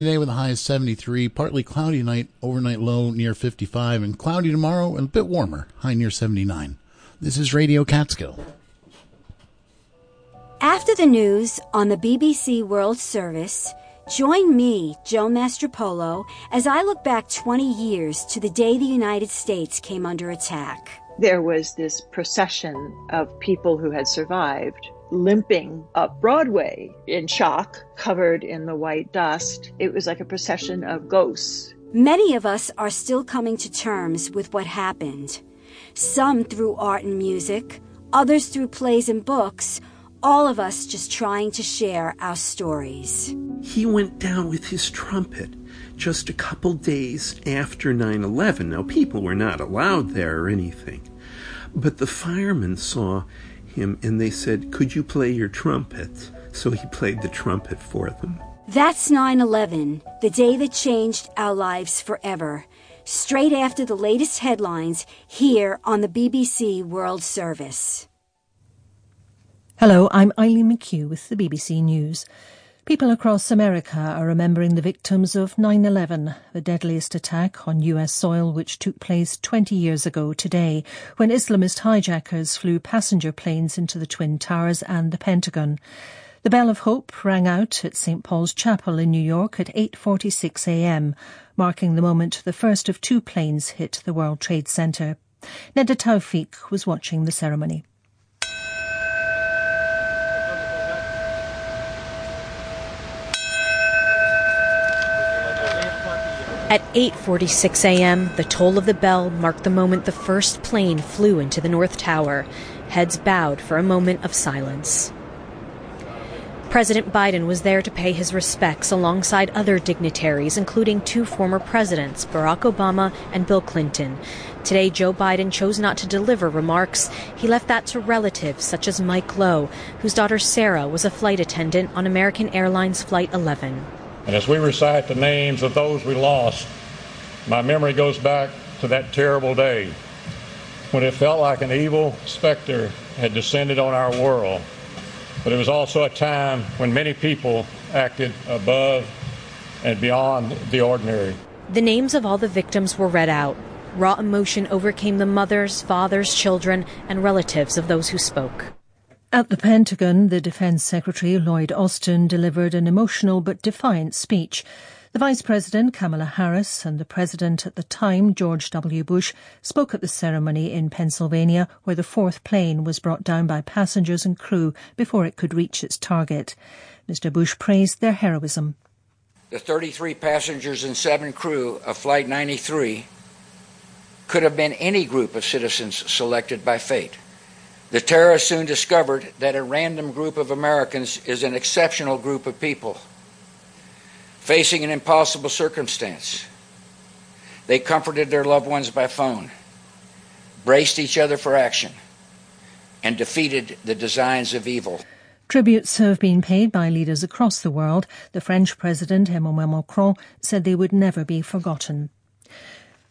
Today with a high of 73, partly cloudy night, overnight low near 55, and cloudy tomorrow and a bit warmer, high near 79. This is Radio Catskill. After the news on the BBC World Service, join me, Joe Mastropolo, as I look back 20 years to the day the United States came under attack. There was this procession of people who had survived limping up Broadway in shock, covered in the white dust. It was like a procession of ghosts. Many of us are still coming to terms with what happened. Some through art and music, others through plays and books, all of us just trying to share our stories. He went down with his trumpet just a couple days after 9/11. Now, people were not allowed there or anything, but the firemen saw him and they said, "Could you play your trumpet?" So he played the trumpet for them. That's 9/11, the day that changed our lives forever. Straight after the latest headlines here on the BBC World Service. Hello, I'm Eileen McHugh with the BBC News. People across America are remembering the victims of 9/11, the deadliest attack on US soil, which took place 20 years ago today, when Islamist hijackers flew passenger planes into the Twin Towers and the Pentagon. The Bell of Hope rang out at St. Paul's Chapel in New York at 8:46 a.m., marking the moment the first of two planes hit the World Trade Center. Neda Taufik was watching the ceremony. At 8:46 a.m., the toll of the bell marked the moment the first plane flew into the North Tower. Heads bowed for a moment of silence. President Biden was there to pay his respects alongside other dignitaries, including two former presidents, Barack Obama and Bill Clinton. Today, Joe Biden chose not to deliver remarks. He left that to relatives such as Mike Lowe, whose daughter Sarah was a flight attendant on American Airlines Flight 11. And as we recite the names of those we lost, my memory goes back to that terrible day when it felt like an evil specter had descended on our world. But it was also a time when many people acted above and beyond the ordinary. The names of all the victims were read out. Raw emotion overcame the mothers, fathers, children, and relatives of those who spoke. At the Pentagon, the Defense Secretary Lloyd Austin delivered an emotional but defiant speech. The Vice President Kamala Harris and the President at the time, George W. Bush, spoke at the ceremony in Pennsylvania, where the fourth plane was brought down by passengers and crew before it could reach its target. Mr. Bush praised their heroism. The 33 passengers and 7 crew of Flight 93 could have been any group of citizens selected by fate. The terrorists soon discovered that a random group of Americans is an exceptional group of people facing an impossible circumstance. They comforted their loved ones by phone, braced each other for action, and defeated the designs of evil. Tributes have been paid by leaders across the world. The French president, Emmanuel Macron, said they would never be forgotten.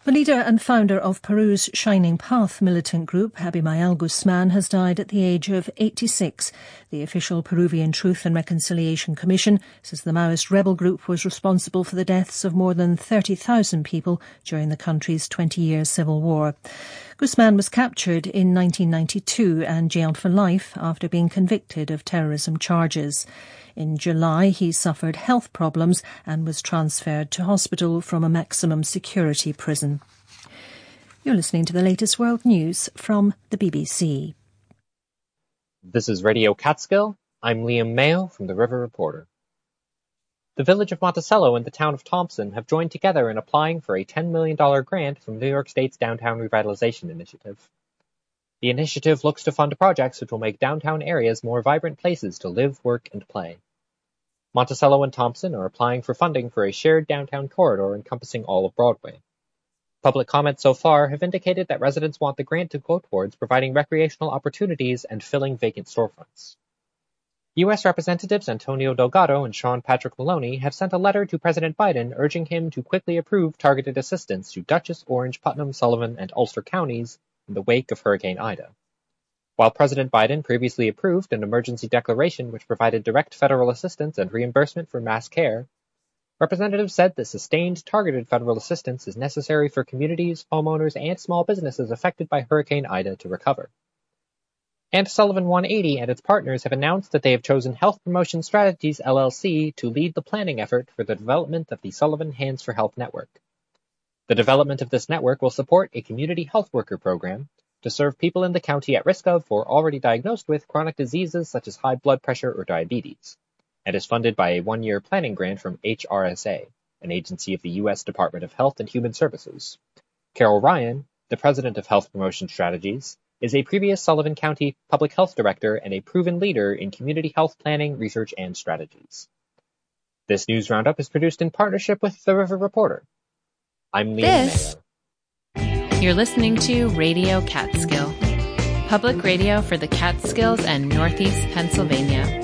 The leader and founder of Peru's Shining Path militant group, Abimael Guzman, has died at the age of 86. The official Peruvian Truth and Reconciliation Commission says the Maoist rebel group was responsible for the deaths of more than 30,000 people during the country's 20-year civil war. Guzman was captured in 1992 and jailed for life after being convicted of terrorism charges. In July, he suffered health problems and was transferred to hospital from a maximum security prison. You're listening to the latest world news from the BBC. This is Radio Catskill. I'm Liam Mayo from the River Reporter. The village of Monticello and the town of Thompson have joined together in applying for a $10 million grant from New York State's Downtown Revitalization Initiative. The initiative looks to fund projects which will make downtown areas more vibrant places to live, work, and play. Monticello and Thompson are applying for funding for a shared downtown corridor encompassing all of Broadway. Public comments so far have indicated that residents want the grant to go towards providing recreational opportunities and filling vacant storefronts. U.S. Representatives Antonio Delgado and Sean Patrick Maloney have sent a letter to President Biden urging him to quickly approve targeted assistance to Dutchess, Orange, Putnam, Sullivan, and Ulster counties in the wake of Hurricane Ida. While President Biden previously approved an emergency declaration which provided direct federal assistance and reimbursement for mass care, Representatives said the sustained, targeted federal assistance is necessary for communities, homeowners, and small businesses affected by Hurricane Ida to recover. And Sullivan 180 and its partners have announced that they have chosen Health Promotion Strategies, LLC, to lead the planning effort for the development of the Sullivan Hands for Health Network. The development of this network will support a community health worker program to serve people in the county at risk of or already diagnosed with chronic diseases such as high blood pressure or diabetes, and is funded by a one-year planning grant from HRSA, an agency of the U.S. Department of Health and Human Services. Carol Ryan, the president of Health Promotion Strategies, is a previous Sullivan County public health director and a proven leader in community health planning, research, and strategies. This news roundup is produced in partnership with The River Reporter. I'm Liam Mayo. You're listening to Radio Catskill, public radio for the Catskills and Northeast Pennsylvania.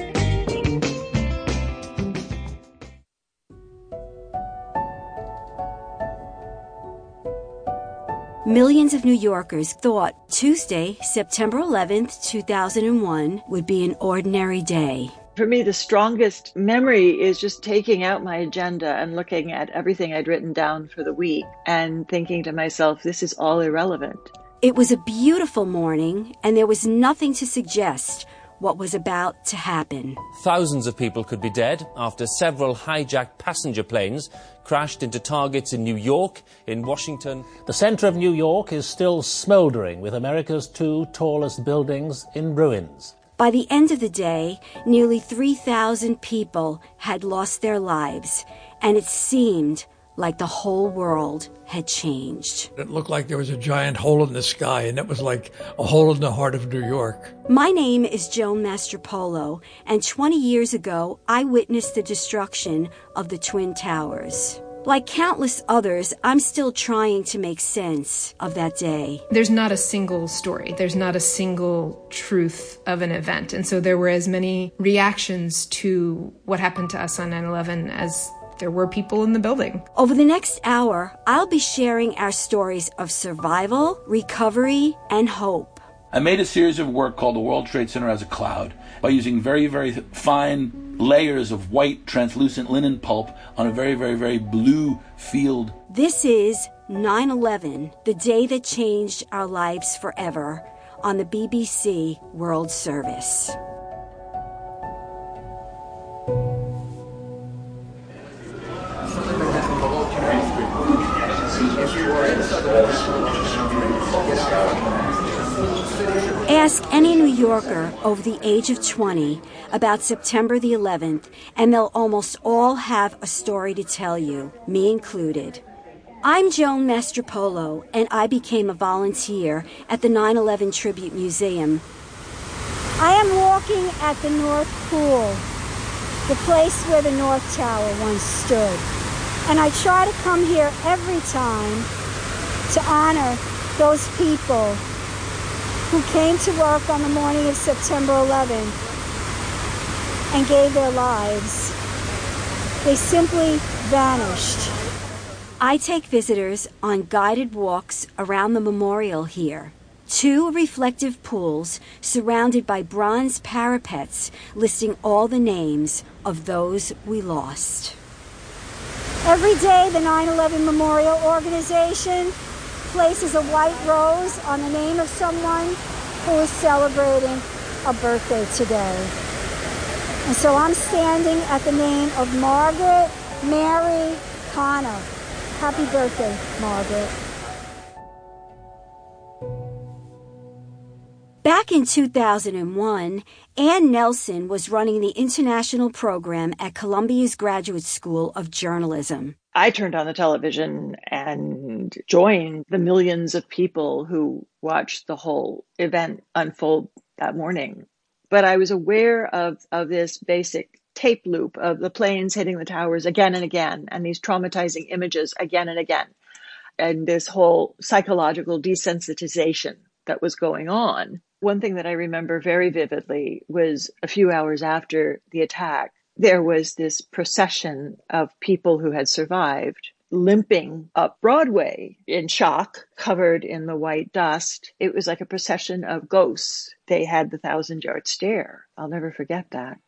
Millions of New Yorkers thought Tuesday, September 11th, 2001, would be an ordinary day. For me, the strongest memory is just taking out my agenda and looking at everything I'd written down for the week and thinking to myself, this is all irrelevant. It was a beautiful morning, and there was nothing to suggest what was about to happen. Thousands of people could be dead after several hijacked passenger planes crashed into targets in New York, in Washington. The centre of New York is still smouldering, with America's two tallest buildings in ruins. By the end of the day, nearly 3,000 people had lost their lives, and it seemed like the whole world had changed. It looked like there was a giant hole in the sky, and it was like a hole in the heart of New York. My name is Joan Mastropolo, and 20 years ago, I witnessed the destruction of the Twin Towers. Like countless others, I'm still trying to make sense of that day. There's not a single story. There's not a single truth of an event. And so there were as many reactions to what happened to us on 9/11 as there were people in the building. Over the next hour, I'll be sharing our stories of survival, recovery, and hope. I made a series of work called The World Trade Center as a Cloud by using very, very fine layers of white, translucent linen pulp on a very, very, very blue field. This is 9/11, the day that changed our lives forever, on the BBC World Service. Ask any New Yorker over the age of 20 about September the 11th, and they'll almost all have a story to tell you, me included. I'm Joan Mastropolo, and I became a volunteer at the 9/11 Tribute Museum. I am walking at the North Pool, the place where the North Tower once stood. And I try to come here every time to honor those people who came to work on the morning of September 11th and gave their lives. They simply vanished. I take visitors on guided walks around the memorial here. Two reflective pools surrounded by bronze parapets listing all the names of those we lost. Every day, the 9/11 Memorial Organization places a white rose on the name of someone who is celebrating a birthday today. And so I'm standing at the name of Margaret Mary Connor. Happy birthday, Margaret. Back in 2001, Anne Nelson was running the international program at Columbia's Graduate School of Journalism. I turned on the television and joined the millions of people who watched the whole event unfold that morning. But I was aware of this basic tape loop of the planes hitting the towers again and again, and these traumatizing images again and again, and this whole psychological desensitization that was going on. One thing that I remember very vividly was a few hours after the attack, there was this procession of people who had survived limping up Broadway in shock, covered in the white dust. It was like a procession of ghosts. They had the 1,000-yard stare. I'll never forget that.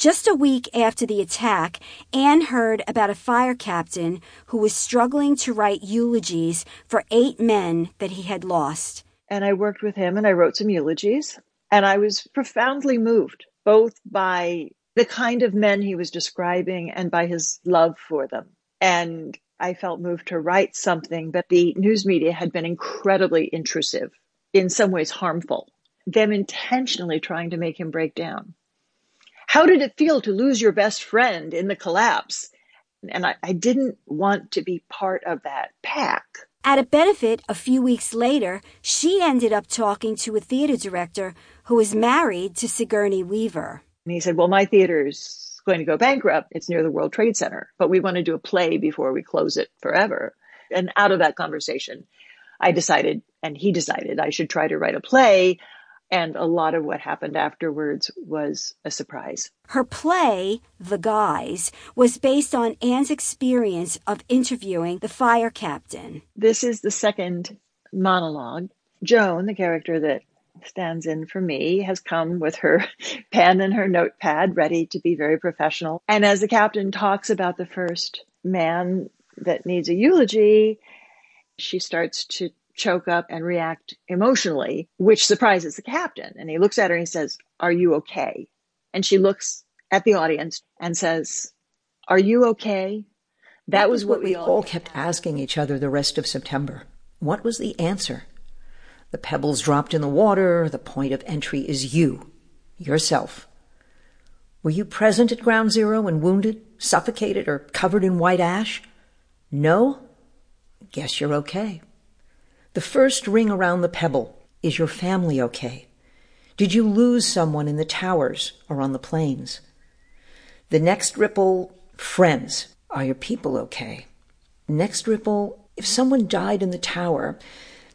Just a week after the attack, Anne heard about a fire captain who was struggling to write eulogies for 8 men that he had lost. And I worked with him and I wrote some eulogies. And I was profoundly moved, both by the kind of men he was describing and by his love for them. And I felt moved to write something, but the news media had been incredibly intrusive, in some ways harmful, them intentionally trying to make him break down. How did it feel to lose your best friend in the collapse? And I didn't want to be part of that pack. At a benefit a few weeks later, she ended up talking to a theater director who was married to Sigourney Weaver. And he said, well, my theater's going to go bankrupt. It's near the World Trade Center, but we want to do a play before we close it forever. And out of that conversation, I decided, and he decided, I should try to write a play. And a lot of what happened afterwards was a surprise. Her play, The Guys, was based on Anne's experience of interviewing the fire captain. This is the second monologue. Joan, the character that stands in for me, has come with her pen and her notepad, ready to be very professional. And as the captain talks about the first man that needs a eulogy, she starts to choke up and react emotionally, which surprises the captain. And he looks at her and he says, are you okay? And she looks at the audience and says, are you okay? That was what we all kept asking each other the rest of September. What was the answer? The pebbles dropped in the water. The point of entry is you, yourself. Were you present at ground zero and wounded, suffocated, or covered in white ash? No? Guess you're okay. The first ring around the pebble. Is your family okay? Did you lose someone in the towers or on the plains? The next ripple, friends. Are your people okay? Next ripple, if someone died in the tower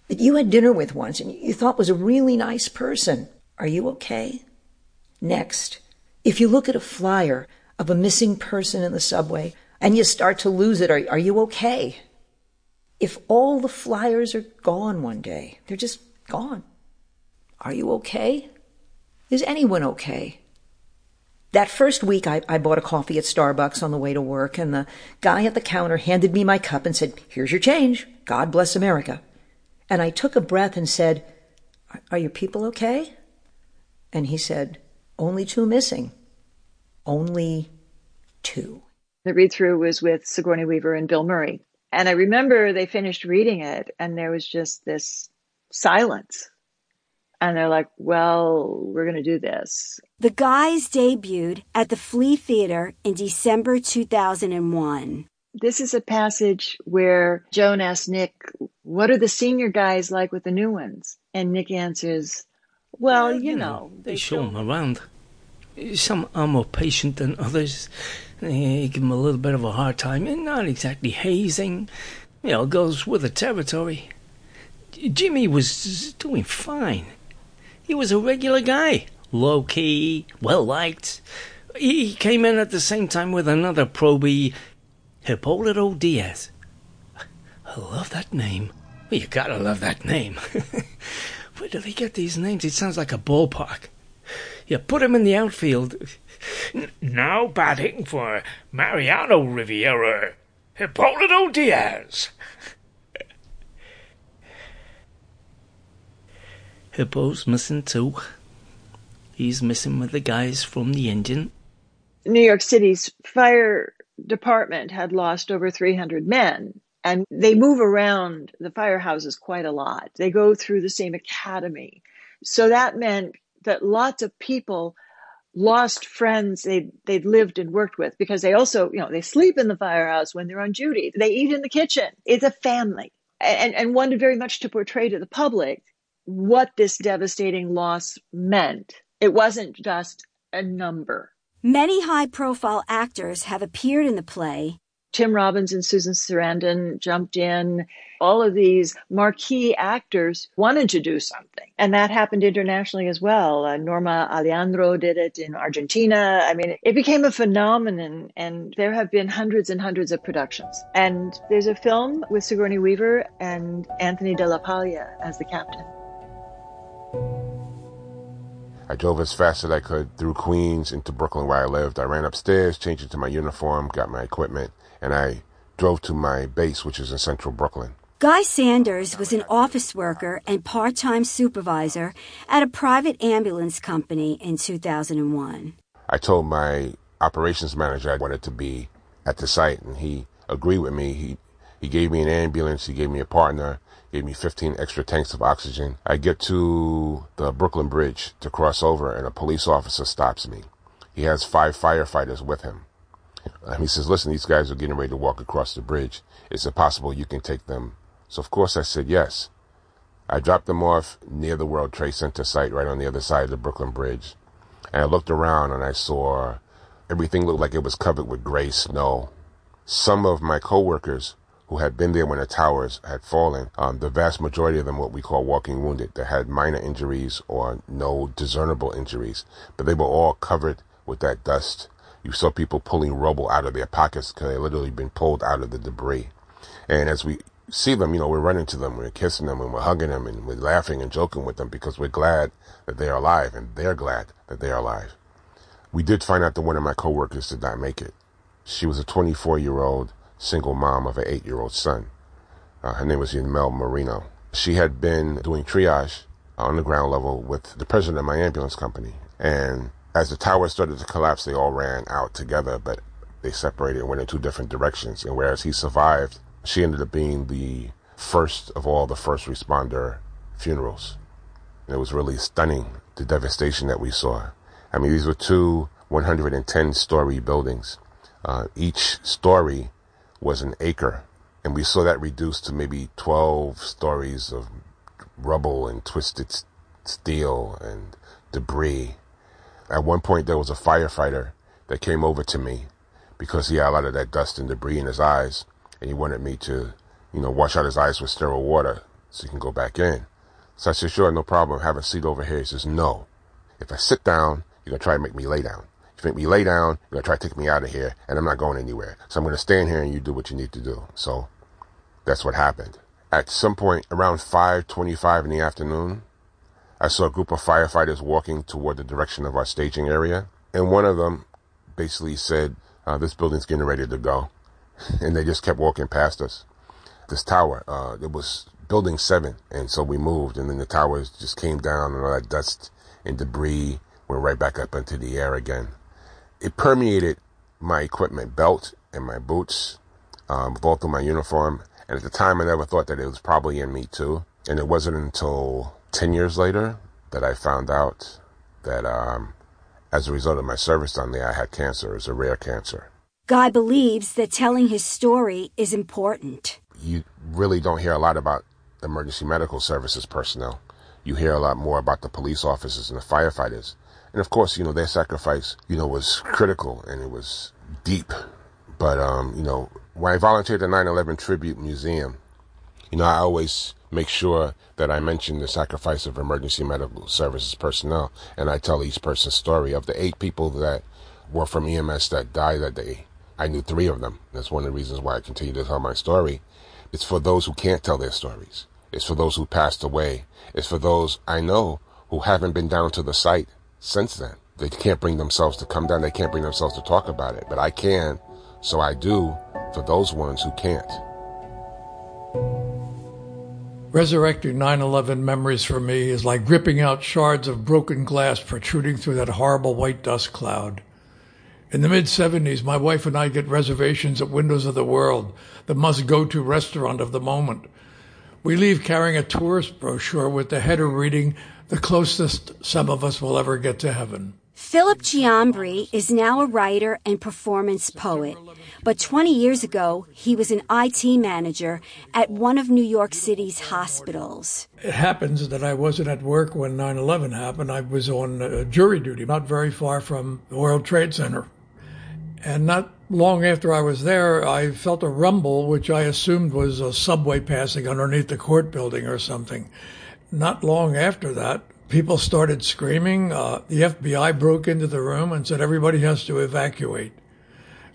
that you had dinner with once and you thought was a really nice person, are you okay? Next, if you look at a flyer of a missing person in the subway and you start to lose it, are you okay? If all the flyers are gone one day, they're just gone. Are you okay? Is anyone okay? That first week, I bought a coffee at Starbucks on the way to work, and the guy at the counter handed me my cup and said, here's your change. God bless America. And I took a breath and said, are your people okay? And he said, only 2 missing. Only 2. The read-through was with Sigourney Weaver and Bill Murray. And I remember they finished reading it and there was just this silence. And they're like, well, we're going to do this. The Guys debuted at the Flea Theater in December 2001. This is a passage where Joan asks Nick, what are the senior guys like with the new ones? And Nick answers, well, you know. They show them around. Some are more patient than others. They give them a little bit of a hard time, and not exactly hazing. You know, it goes with the territory. Jimmy was doing fine. He was a regular guy, low-key, well-liked. He came in at the same time with another probie, Hipolito Diaz. I love that name. Well, you gotta love that name. Where do they get these names? It sounds like a ballpark. You put him in the outfield. Now batting for Mariano Rivera, Hipolito Diaz. Hippo's missing too. He's missing with the guys from the engine. New York City's fire department had lost over 300 men, and they move around the firehouses quite a lot. They go through the same academy. So that meant that lots of people lost friends they'd lived and worked with, because they also, you know, they sleep in the firehouse when they're on duty. They eat in the kitchen. It's a family. And wanted very much to portray to the public what this devastating loss meant. It wasn't just a number. Many high-profile actors have appeared in the play. Tim Robbins and Susan Sarandon jumped in. All of these marquee actors wanted to do something. And that happened internationally as well. Norma Aleandro did it in Argentina. I mean, it became a phenomenon, and there have been hundreds and hundreds of productions. And there's a film with Sigourney Weaver and Anthony de la Paglia as the captain. I drove as fast as I could through Queens into Brooklyn where I lived. I ran upstairs, changed into my uniform, got my equipment, and I drove to my base, which is in central Brooklyn. Guy Sanders was an office worker and part-time supervisor at a private ambulance company in 2001. I told my operations manager I wanted to be at the site, and he agreed with me. He gave me an ambulance, he gave me a partner, gave me 15 extra tanks of oxygen. I get to the Brooklyn Bridge to cross over, and a police officer stops me. He has 5 firefighters with him. And he says, listen, these guys are getting ready to walk across the bridge. Is it possible you can take them? So, of course, I said yes. I dropped them off near the World Trade Center site, right on the other side of the Brooklyn Bridge. And I looked around, and I saw everything looked like it was covered with gray snow. Some of my coworkers who had been there when the towers had fallen, the vast majority of them what we call walking wounded. They had minor injuries or no discernible injuries, but they were all covered with that dust. You saw people pulling rubble out of their pockets because they literally been pulled out of the debris. And as we see them, you know, we're running to them, we're kissing them, and we're hugging them, and we're laughing and joking with them because we're glad that they're alive, and they're glad that they're alive. We did find out that one of my coworkers did not make it. She was a 24-year-old single mom of an 8-year-old son. Her name was Emel Marino. She had been doing triage on the ground level with the president of my ambulance company, and as the tower started to collapse, they all ran out together, but they separated and went in two different directions. And whereas he survived, she ended up being the first of all the first responder funerals. And it was really stunning, the devastation that we saw. I mean, these were two 110-story buildings. Each story was an acre, and we saw that reduced to maybe 12 stories of rubble and twisted steel and debris. At one point, there was a firefighter that came over to me because he had a lot of that dust and debris in his eyes, and he wanted me to, you know, wash out his eyes with sterile water so he can go back in. So I said, sure, no problem. Have a seat over here. He says, no. If I sit down, you're going to try to make me lay down. If you make me lay down, you're going to try to take me out of here, and I'm not going anywhere. So I'm going to stand here and you do what you need to do. So that's what happened. At some point, around 5:25 in the afternoon, I saw a group of firefighters walking toward the direction of our staging area, and one of them basically said, this building's getting ready to go, and they just kept walking past us. This tower, it was building 7, and so we moved, and then the towers just came down, and all that dust and debris went right back up into the air again. It permeated my equipment belt and my boots, both of my uniform, and at the time I never thought that it was probably in me too, and it wasn't until 10 years later that I found out that as a result of my service down there, I had cancer. It was a rare cancer. Guy believes that telling his story is important. You really don't hear a lot about emergency medical services personnel. You hear a lot more about the police officers and the firefighters. And of course, you know, their sacrifice, you know, was critical and it was deep. But, you know, when I volunteered at the 9/11 Tribute Museum, you know, I always make sure that I mention the sacrifice of emergency medical services personnel, and I tell each person's story. Of the 8 people that were from EMS that died that day, I knew 3 of them. That's one of the reasons why I continue to tell my story. It's for those who can't tell their stories. It's for those who passed away. It's for those I know who haven't been down to the site since then. They can't bring themselves to come down. They can't bring themselves to talk about it, but I can, so I do for those ones who can't. Resurrecting 9/11 memories for me is like ripping out shards of broken glass protruding through that horrible white dust cloud. In the mid-70s, my wife and I get reservations at Windows of the World, the must-go-to restaurant of the moment. We leave carrying a tourist brochure with the header reading, "The closest some of us will ever get to heaven." Philip Giambri is now a writer and performance poet, but 20 years ago, he was an IT manager at one of New York City's hospitals. It happens that I wasn't at work when 9/11 happened. I was on jury duty, not very far from the World Trade Center. And not long after I was there, I felt a rumble, which I assumed was a subway passing underneath the court building or something. Not long after that, people started screaming. The FBI broke into the room and said everybody has to evacuate.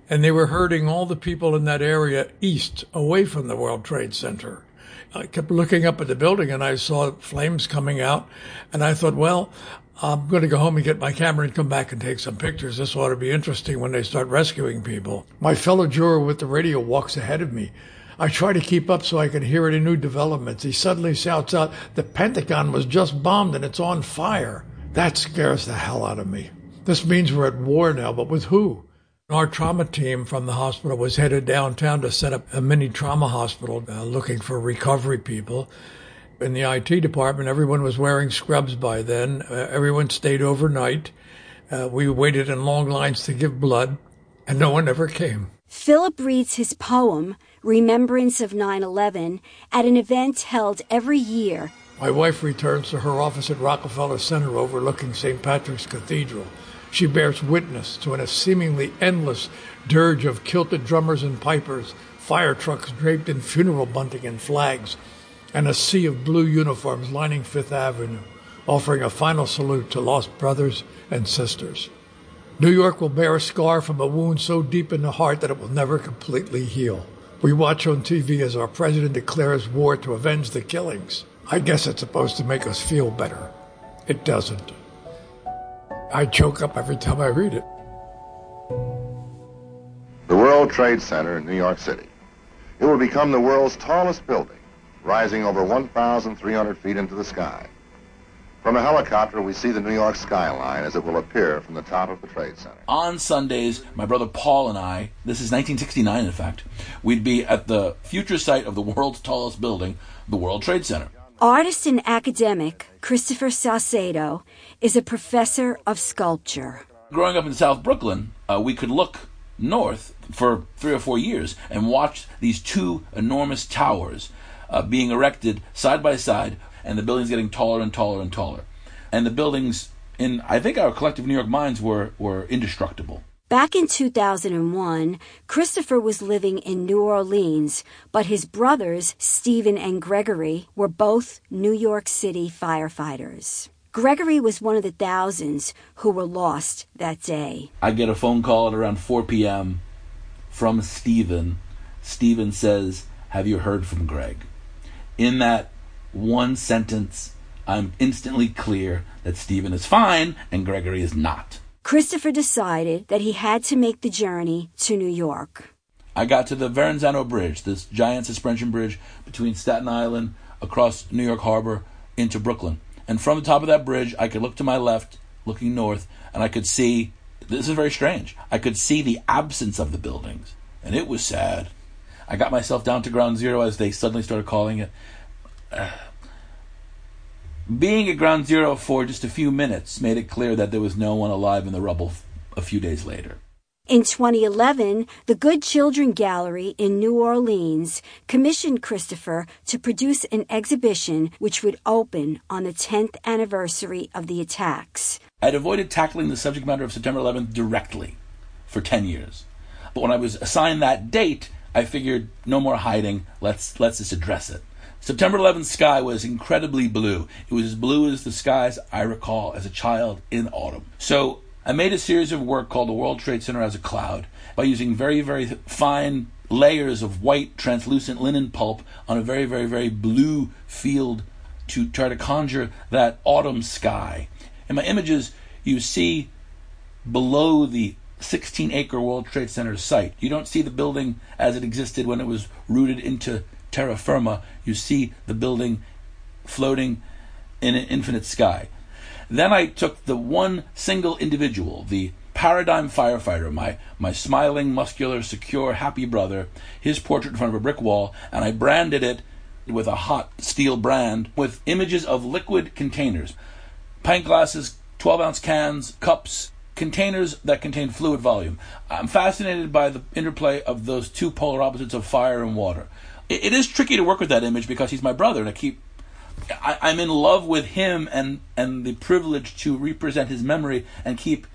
And they were herding all the people in that area east, away from the World Trade Center. I kept looking up at the building and I saw flames coming out. And I thought, well, I'm going to go home and get my camera and come back and take some pictures. This ought to be interesting when they start rescuing people. My fellow juror with the radio walks ahead of me. I try to keep up so I can hear any new developments. He suddenly shouts out, "The Pentagon was just bombed and it's on fire." That scares the hell out of me. This means we're at war now, but with who? Our trauma team from the hospital was headed downtown to set up a mini trauma hospital looking for recovery people. In the IT department, everyone was wearing scrubs by then. Everyone stayed overnight. We waited in long lines to give blood, and no one ever came. Philip reads his poem, Remembrance of 9/11, at an event held every year. My wife returns to her office at Rockefeller Center overlooking St. Patrick's Cathedral. She bears witness to a seemingly endless dirge of kilted drummers and pipers, fire trucks draped in funeral bunting and flags, and a sea of blue uniforms lining Fifth Avenue, offering a final salute to lost brothers and sisters. New York will bear a scar from a wound so deep in the heart that it will never completely heal. We watch on TV as our president declares war to avenge the killings. I guess it's supposed to make us feel better. It doesn't. I choke up every time I read it. The World Trade Center in New York City. It will become the world's tallest building, rising over 1,300 feet into the sky. From a helicopter, we see the New York skyline as it will appear from the top of the Trade Center. On Sundays, my brother Paul and I, this is 1969 in fact, we'd be at the future site of the world's tallest building, the World Trade Center. Artist and academic Christopher Saucedo is a professor of sculpture. Growing up in South Brooklyn, we could look north for 3 or 4 years and watch these two enormous towers being erected side by side, and the buildings getting taller and taller and taller. And the buildings in, I think, our collective New York minds were indestructible. Back in 2001, Christopher was living in New Orleans, but his brothers, Stephen and Gregory, were both New York City firefighters. Gregory was one of the thousands who were lost that day. I get a phone call at around 4 p.m. from Stephen. Stephen says, "Have you heard from Greg?" In that one sentence, I'm instantly clear that Stephen is fine and Gregory is not. Christopher decided that he had to make the journey to New York. I got to the Verrazano Bridge, this giant suspension bridge between Staten Island, across New York Harbor, into Brooklyn. And from the top of that bridge, I could look to my left, looking north, and I could see, this is very strange, I could see the absence of the buildings. And it was sad. I got myself down to ground zero, as they suddenly started calling it. Being at ground zero for just a few minutes made it clear that there was no one alive in the rubble a few days later. In 2011, the Good Children Gallery in New Orleans commissioned Christopher to produce an exhibition which would open on the 10th anniversary of the attacks. I'd avoided tackling the subject matter of September 11th directly for 10 years. But when I was assigned that date, I figured no more hiding, let's just address it. September 11th sky was incredibly blue. It was as blue as the skies I recall as a child in autumn. So I made a series of work called the World Trade Center as a Cloud by using very, very fine layers of white translucent linen pulp on a very, very, very blue field to try to conjure that autumn sky. In my images, you see below the 16-acre World Trade Center site. You don't see the building as it existed when it was rooted into terra firma. You see the building floating in an infinite sky. Then I took the one single individual, the paradigm firefighter, my smiling, muscular, secure, happy brother, his portrait in front of a brick wall, and I branded it with a hot steel brand with images of liquid containers, pint glasses, 12-ounce cans, cups, containers that contain fluid volume. I'm fascinated by the interplay of those two polar opposites of fire and water. It is tricky to work with that image because he's my brother, and I'm in love with him and the privilege to represent his memory and keep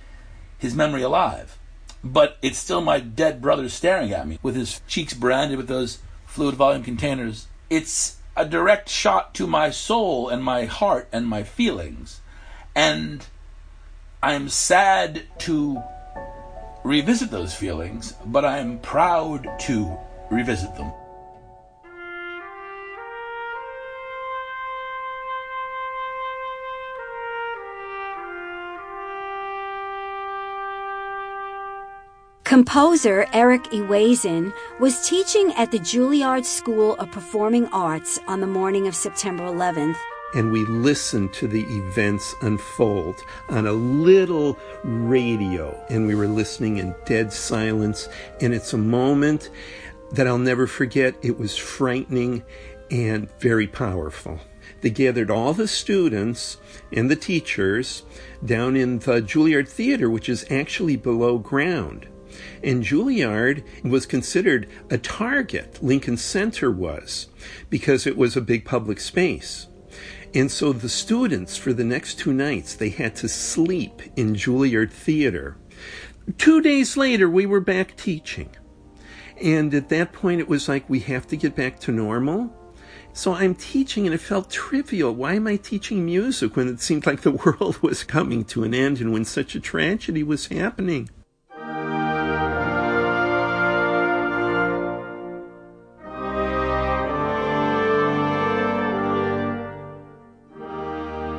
his memory alive. But it's still my dead brother staring at me with his cheeks branded with those fluid volume containers. It's a direct shot to my soul and my heart and my feelings. And I'm sad to revisit those feelings, but I'm proud to revisit them. Composer Eric Iwazin was teaching at the Juilliard School of Performing Arts on the morning of September 11th. And we listened to the events unfold on a little radio. And we were listening in dead silence. And it's a moment that I'll never forget. It was frightening and very powerful. They gathered all the students and the teachers down in the Juilliard Theater, which is actually below ground. And Juilliard was considered a target, Lincoln Center was, because it was a big public space. And so the students, for the next two nights, they had to sleep in Juilliard Theater. 2 days later, we were back teaching. And at that point, it was like, we have to get back to normal. So I'm teaching, and it felt trivial. Why am I teaching music when it seemed like the world was coming to an end and when such a tragedy was happening?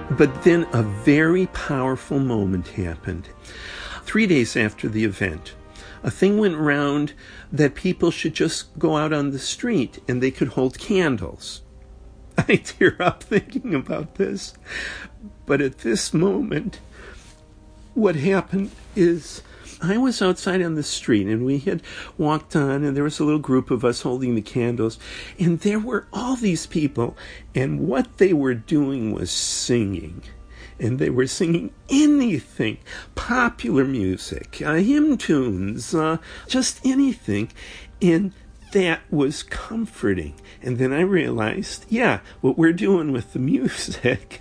But then a very powerful moment happened. 3 days after the event, a thing went round that people should just go out on the street and they could hold candles. I tear up thinking about this. But at this moment, what happened is I was outside on the street, and we had walked on, and there was a little group of us holding the candles, and there were all these people, and what they were doing was singing. And they were singing anything, popular music, hymn tunes, just anything. And that was comforting. And then I realized, what we're doing with the music,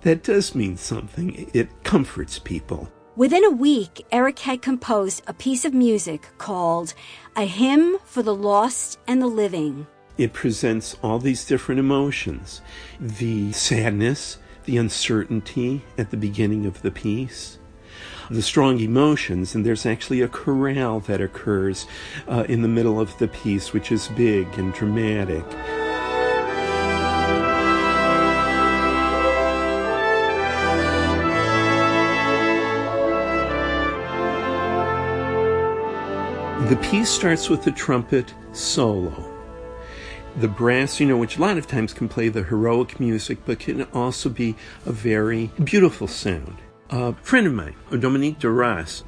that does mean something. It comforts people. Within a week, Eric had composed a piece of music called A Hymn for the Lost and the Living. It presents all these different emotions, the sadness, the uncertainty at the beginning of the piece, the strong emotions, and there's actually a chorale that occurs in the middle of the piece, which is big and dramatic. The piece starts with the trumpet solo. The brass, which a lot of times can play the heroic music, but can also be a very beautiful sound. A friend of mine, Dominique Duras,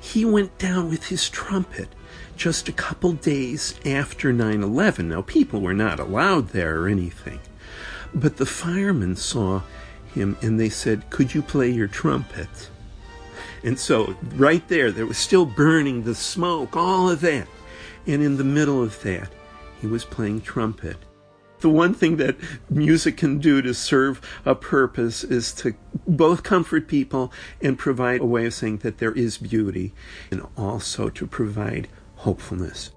he went down with his trumpet just a couple days after 9/11. Now, people were not allowed there or anything. But the firemen saw him and they said, "Could you play your trumpet?" And so right there was still burning the smoke, all of that. And in the middle of that, he was playing trumpet. The one thing that music can do to serve a purpose is to both comfort people and provide a way of saying that there is beauty, and also to provide hopefulness.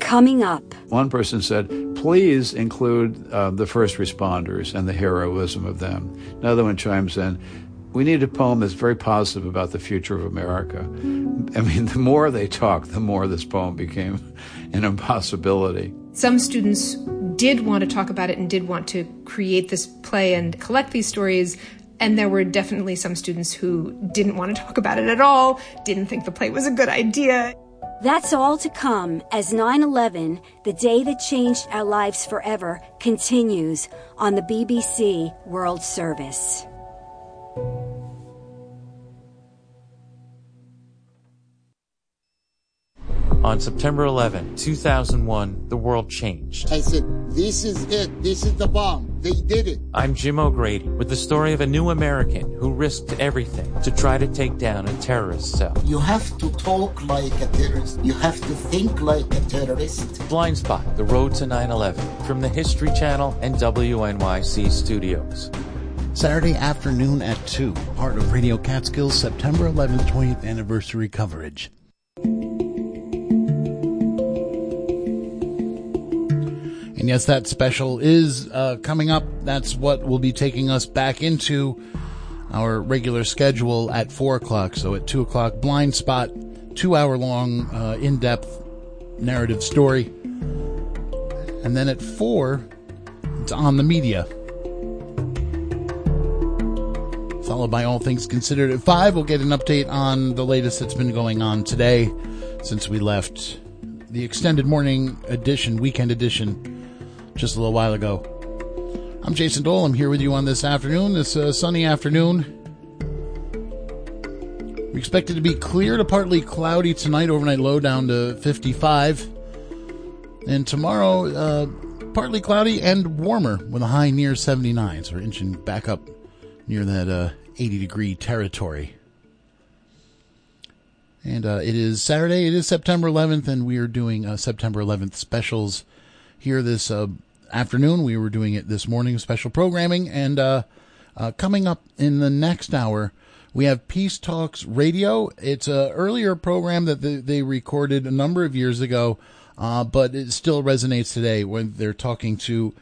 Coming up. One person said, please include the first responders and the heroism of them. Another one chimes in, we need a poem that's very positive about the future of America. I mean, the more they talked, the more this poem became an impossibility. Some students did want to talk about it and did want to create this play and collect these stories. And there were definitely some students who didn't want to talk about it at all, didn't think the play was a good idea. That's all to come as 9/11, the day that changed our lives forever, continues on the BBC World Service. On September 11, 2001, the world changed. I said, this is it. This is the bomb. They did it. I'm Jim O'Grady with the story of a new American who risked everything to try to take down a terrorist cell. You have to talk like a terrorist. You have to think like a terrorist. Blind Spot, The Road to 9/11, from the History Channel and WNYC studios. Saturday afternoon at 2, part of Radio Catskill's September 11th 20th anniversary coverage. And yes, that special is coming up. That's what will be taking us back into our regular schedule at 4 o'clock. So at 2 o'clock, Blind Spot, 2-hour-long, in-depth narrative story. And then at 4, it's On the Media. followed by All Things Considered at 5. We'll get an update on the latest that's been going on today since we left the extended morning edition, weekend edition, just a little while ago. I'm Jason Dole. I'm here with you on this afternoon, this sunny afternoon. We expect it to be clear to partly cloudy tonight, overnight low down to 55. And tomorrow, partly cloudy and warmer with a high near 79. So we're inching back up near that 80-degree territory. And it is Saturday. It is September 11th, and we are doing September 11th specials here this afternoon. We were doing it this morning, special programming. And coming up in the next hour, we have Peace Talks Radio. It's an earlier program that they recorded a number of years ago, but it still resonates today when they're talking to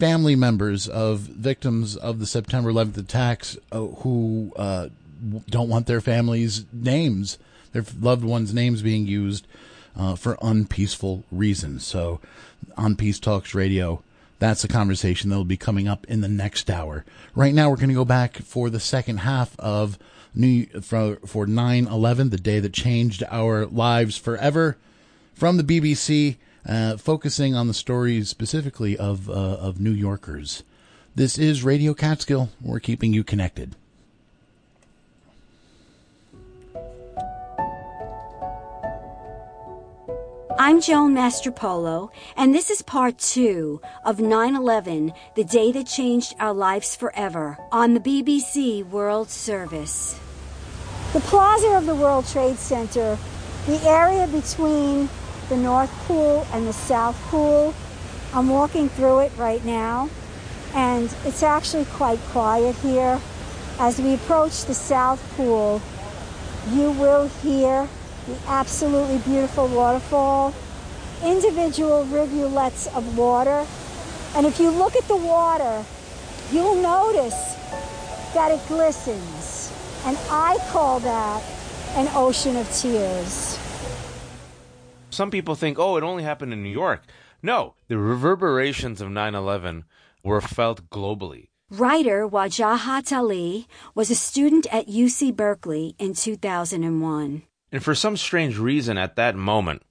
family members of victims of the September 11th attacks who don't want their families' names, their loved ones' names being used for unpeaceful reasons. So on Peace Talks Radio, that's the conversation that will be coming up in the next hour. Right now, we're going to go back for the second half of for 9/11, the day that changed our lives forever, from the BBC, focusing on the stories specifically of New Yorkers. This is Radio Catskill. We're keeping you connected. I'm Joan Mastropolo, and this is part 2 of 9/11, the day that changed our lives forever, on the BBC World Service. The plaza of the World Trade Center, the area between the North Pool and the South Pool, I'm walking through it right now, and it's actually quite quiet here. As we approach the South Pool, you will hear the absolutely beautiful waterfall, individual rivulets of water. And if you look at the water, you'll notice that it glistens. And I call that an ocean of tears. Some people think, oh, it only happened in New York. No, the reverberations of 9/11 were felt globally. Writer Wajahat Ali was a student at UC Berkeley in 2001. And for some strange reason, at that moment,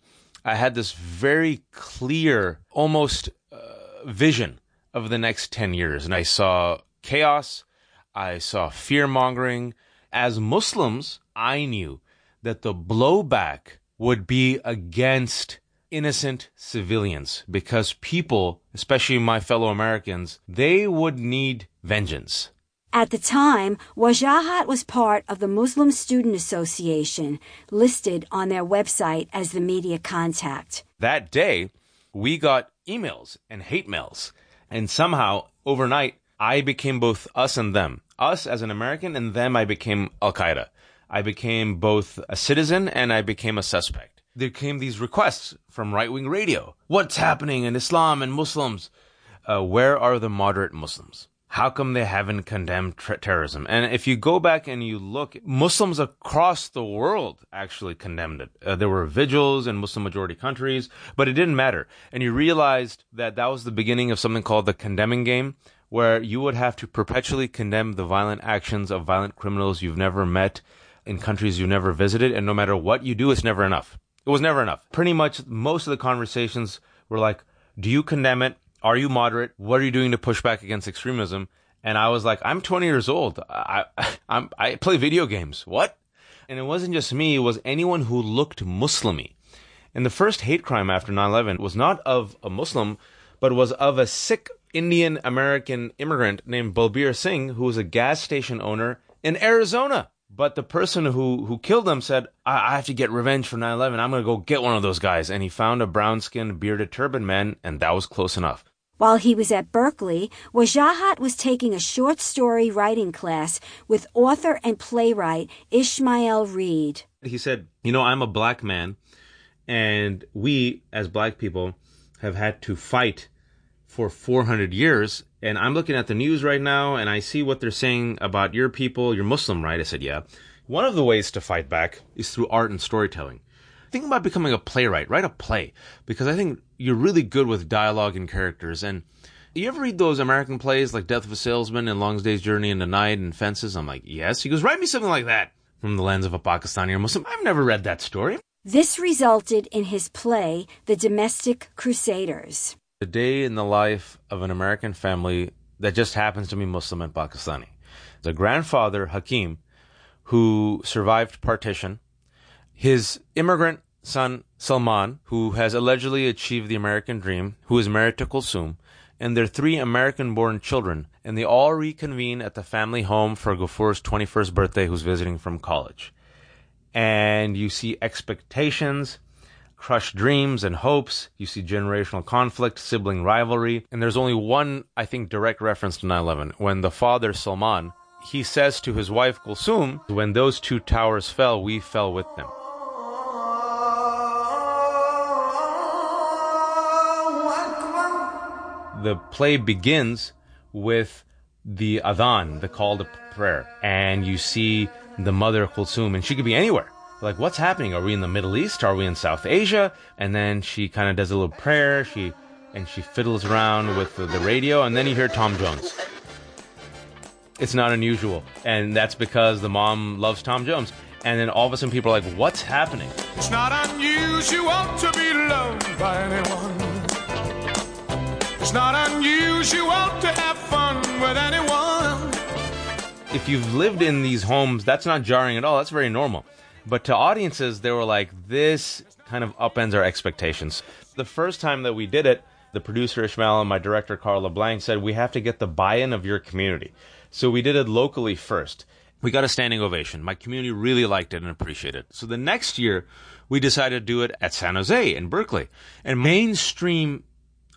I had this very clear, almost vision of the next 10 years. And I saw chaos. I saw fear-mongering. As Muslims, I knew that the blowback would be against innocent civilians, because people, especially my fellow Americans, they would need vengeance. At the time, Wajahat was part of the Muslim Student Association, listed on their website as the media contact. That day, we got emails and hate mails, and somehow, overnight, I became both us and them. Us as an American, and them I became Al-Qaeda. I became both a citizen and I became a suspect. There came these requests from right-wing radio. What's happening in Islam and Muslims? Where are the moderate Muslims? How come they haven't condemned terrorism? And if you go back and you look, Muslims across the world actually condemned it. There were vigils in Muslim-majority countries, but it didn't matter. And you realized that that was the beginning of something called the condemning game, where you would have to perpetually condemn the violent actions of violent criminals you've never met in countries you've never visited. And no matter what you do, it's never enough. It was never enough. Pretty much most of the conversations were like, do you condemn it? Are you moderate? What are you doing to push back against extremism? And I was like, I'm 20 years old. I play video games. What? And it wasn't just me. It was anyone who looked Muslim-y. And the first hate crime after 9/11 was not of a Muslim, but was of a Sikh Indian-American immigrant named Balbir Singh, who was a gas station owner in Arizona. But the person who killed him said, I have to get revenge for 9/11. I'm going to go get one of those guys. And he found a brown-skinned, bearded turban man, and that was close enough. While he was at Berkeley, Wajahat was taking a short story writing class with author and playwright Ishmael Reed. He said, you know, I'm a black man, and we, as black people, have had to fight for 400 years, and I'm looking at the news right now, and I see what they're saying about your people. You're Muslim, right? I said, yeah. One of the ways to fight back is through art and storytelling. Think about becoming a playwright. Write a play, because I think you're really good with dialogue and characters. And You ever read those American plays like Death of a Salesman and Long Day's Journey into Night and Fences? I'm like, yes. He goes, write me something like that from the lens of a Pakistani or Muslim. I've never read that story. This resulted in his play, The Domestic Crusaders. The day in the life of an American family that just happens to be Muslim and Pakistani. The grandfather, Hakim, who survived partition, his immigrant son, Salman, who has allegedly achieved the American dream, who is married to Kulsum, and their three American-born children, and they all reconvene at the family home for Ghafoor's 21st birthday, who's visiting from college. And you see expectations, crushed dreams and hopes, you see generational conflict, sibling rivalry, and there's only one, I think, direct reference to 9/11, when the father, Salman, he says to his wife, Kulsum, when those two towers fell, we fell with them. The play begins with the adhan, the call to prayer. And you see the mother, Kulsum, and she could be anywhere. Like, what's happening? Are we in the Middle East? Are we in South Asia? And then she kind of does a little prayer. She fiddles around with the radio. And then you hear Tom Jones. It's not unusual. And that's because the mom loves Tom Jones. And then all of a sudden people are like, what's happening? It's not unusual to be loved by anyone. It's not unusual to have fun with anyone. If you've lived in these homes, that's not jarring at all. That's very normal. But to audiences, they were like, this kind of upends our expectations. The first time that we did it, the producer Ishmael and my director Carl LeBlanc said, we have to get the buy-in of your community. So we did it locally first. We got a standing ovation. My community really liked it and appreciated it. So the next year, we decided to do it at San Jose in Berkeley. And mainstream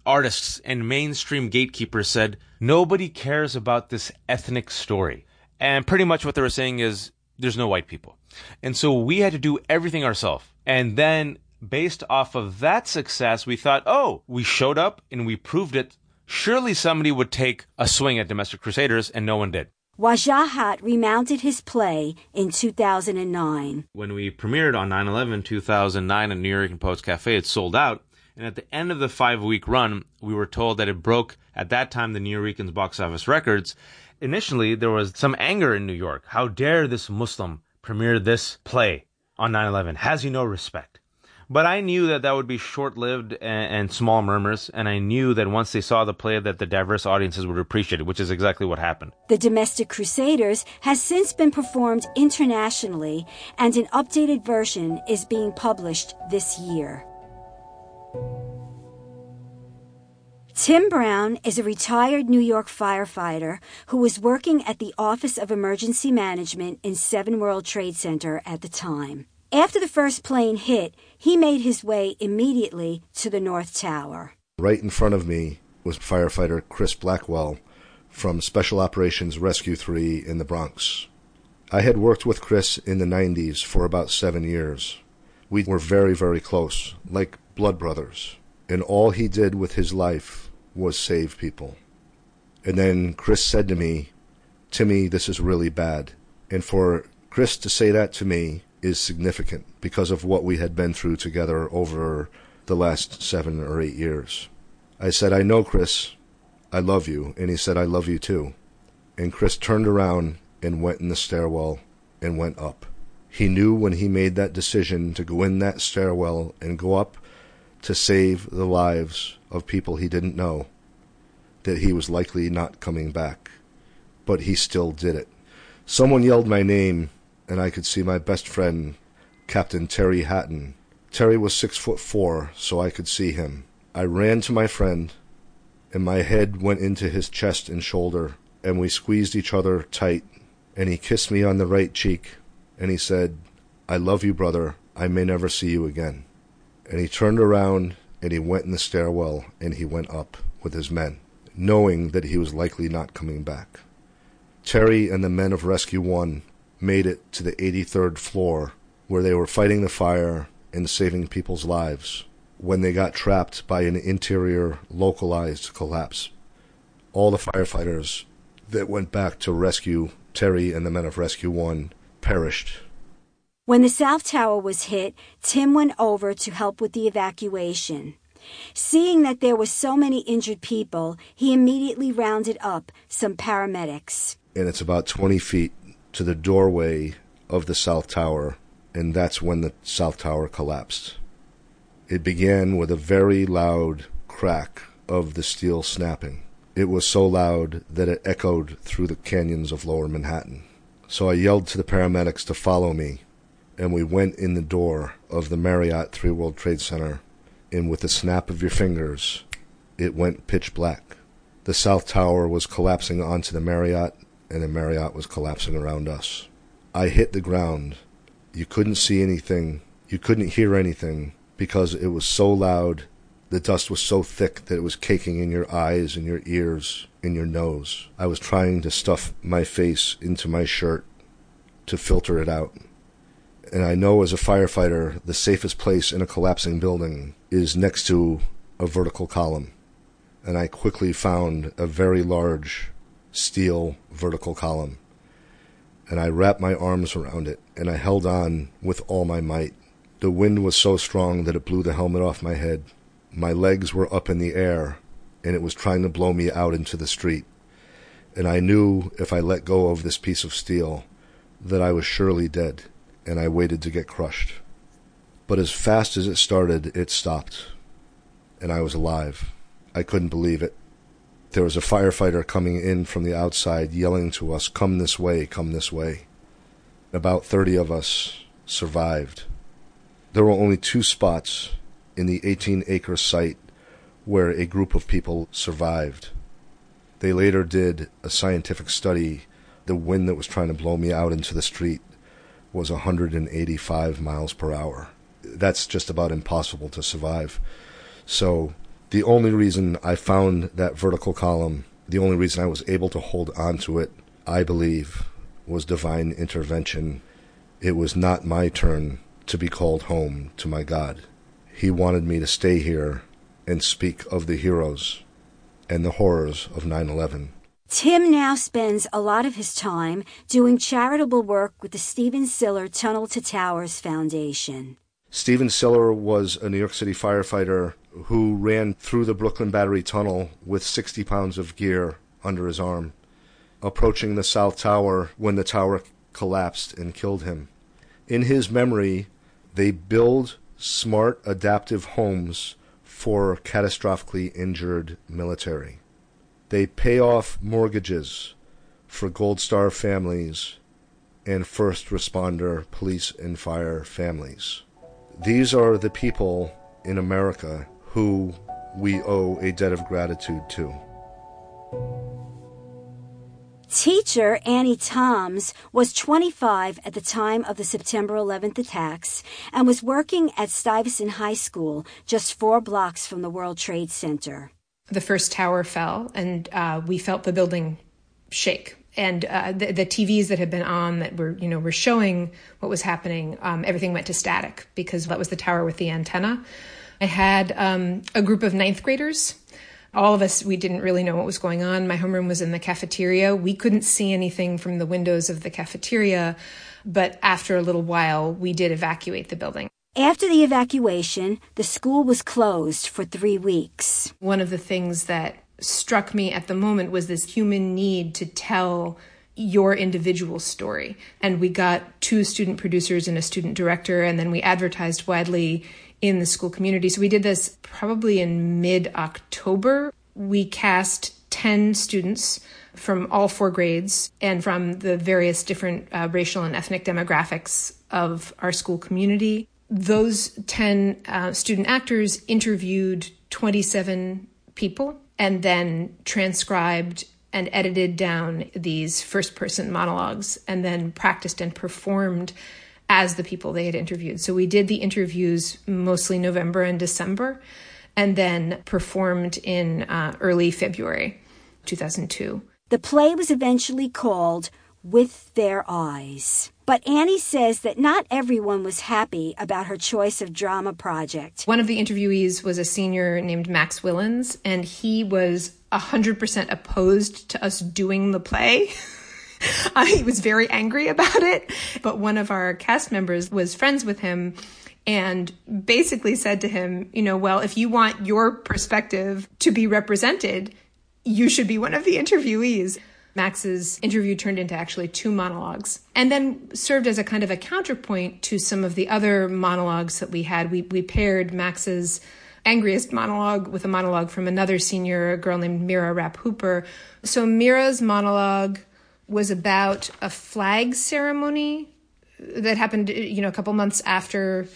artists and mainstream gatekeepers said, nobody cares about this ethnic story. And pretty much what they were saying is, there's no white people. And so we had to do everything ourselves. And then, based off of that success, we thought, oh, we showed up and we proved it. Surely somebody would take a swing at Domestic Crusaders, and no one did. Wajahat remounted his play in 2009. When we premiered on 9/11/2009 at New York and Poets Cafe, it sold out. And at the end of the 5-week run, we were told that it broke, at that time, the New York's box office records. Initially, there was some anger in New York. How dare this Muslim premiere this play on 9/11? Has he no respect? But I knew that would be short-lived and small murmurs, and I knew that once they saw the play that the diverse audiences would appreciate it, which is exactly what happened. The Domestic Crusaders has since been performed internationally, and an updated version is being published this year. Tim Brown is a retired New York firefighter who was working at the Office of Emergency Management in Seven World Trade Center at the time. After the first plane hit, he made his way immediately to the North Tower. Right in front of me was firefighter Chris Blackwell from Special Operations Rescue 3 in the Bronx. I had worked with Chris in the 90s for about 7 years. We were very, very close, like blood brothers. And all he did with his life was save people. And then Chris said to me, Timmy, this is really bad. And for Chris to say that to me is significant because of what we had been through together over the last 7 or 8 years. I said, I know, Chris, I love you. And he said, I love you too. And Chris turned around and went in the stairwell and went up. He knew when he made that decision to go in that stairwell and go up to save the lives of people he didn't know, that he was likely not coming back. But he still did it. Someone yelled my name, and I could see my best friend, Captain Terry Hatton. Terry was 6'4", so I could see him. I ran to my friend, and my head went into his chest and shoulder, and we squeezed each other tight, and he kissed me on the right cheek, and he said, I love you, brother. I may never see you again. And he turned around, and he went in the stairwell, and he went up with his men, knowing that he was likely not coming back. Terry and the men of Rescue 1 made it to the 83rd floor, where they were fighting the fire and saving people's lives, when they got trapped by an interior localized collapse. All the firefighters that went back to rescue Terry and the men of Rescue 1 perished. When the South Tower was hit, Tim went over to help with the evacuation. Seeing that there were so many injured people, he immediately rounded up some paramedics. And it's about 20 feet to the doorway of the South Tower, and that's when the South Tower collapsed. It began with a very loud crack of the steel snapping. It was so loud that it echoed through the canyons of Lower Manhattan. So I yelled to the paramedics to follow me, and we went in the door of the Marriott Three World Trade Center, and with a snap of your fingers, it went pitch black. The South Tower was collapsing onto the Marriott, and the Marriott was collapsing around us. I hit the ground. You couldn't see anything. You couldn't hear anything because it was so loud. The dust was so thick that it was caking in your eyes and your ears and your nose. I was trying to stuff my face into my shirt to filter it out. And I know as a firefighter, the safest place in a collapsing building is next to a vertical column. And I quickly found a very large steel vertical column. And I wrapped my arms around it, and I held on with all my might. The wind was so strong that it blew the helmet off my head. My legs were up in the air, and it was trying to blow me out into the street. And I knew if I let go of this piece of steel that I was surely dead, and I waited to get crushed. But as fast as it started, it stopped, and I was alive. I couldn't believe it. There was a firefighter coming in from the outside yelling to us, "Come this way, come this way." About 30 of us survived. There were only two spots in the 18-acre site where a group of people survived. They later did a scientific study. The wind that was trying to blow me out into the street was 185 miles per hour. That's just about impossible to survive. So the only reason I found that vertical column, the only reason I was able to hold on to it, I believe, was divine intervention. It was not my turn to be called home to my God. He wanted me to stay here and speak of the heroes and the horrors of 9/11. Tim now spends a lot of his time doing charitable work with the Stephen Siller Tunnel to Towers Foundation. Stephen Siller was a New York City firefighter who ran through the Brooklyn Battery Tunnel with 60 pounds of gear under his arm, approaching the South Tower when the tower collapsed and killed him. In his memory, they build smart adaptive homes for catastrophically injured military. They pay off mortgages for Gold Star families and first responder, police, and fire families. These are the people in America who we owe a debt of gratitude to. Teacher Annie Toms was 25 at the time of the September 11th attacks and was working at Stuyvesant High School, just 4 blocks from the World Trade Center. The first tower fell, and we felt the building shake. And the TVs that had been on that were showing what was happening, everything went to static because that was the tower with the antenna. I had a group of 9th graders. All of us, we didn't really know what was going on. My homeroom was in the cafeteria. We couldn't see anything from the windows of the cafeteria, but after a little while, we did evacuate the building. After the evacuation, the school was closed for 3 weeks. One of the things that struck me at the moment was this human need to tell your individual story. And we got 2 student producers and a student director, and then we advertised widely in the school community. So we did this probably in mid-October. We cast 10 students from all 4 grades and from the various different racial and ethnic demographics of our school community. Those 10 student actors interviewed 27 people and then transcribed and edited down these first-person monologues and then practiced and performed as the people they had interviewed. So we did the interviews mostly November and December, and then performed in early February 2002. The play was eventually called With Their Eyes. But Annie says that not everyone was happy about her choice of drama project. One of the interviewees was a senior named Max Willans, and he was 100% opposed to us doing the play. He was very angry about it, but one of our cast members was friends with him and basically said to him, you know, well, if you want your perspective to be represented, you should be one of the interviewees. Max's interview turned into actually two monologues, and then served as a kind of a counterpoint to some of the other monologues that we had. We paired Max's angriest monologue with a monologue from another senior, a girl named Mira Rapp Hooper. So Mira's monologue was about a flag ceremony that happened, you know, a couple months after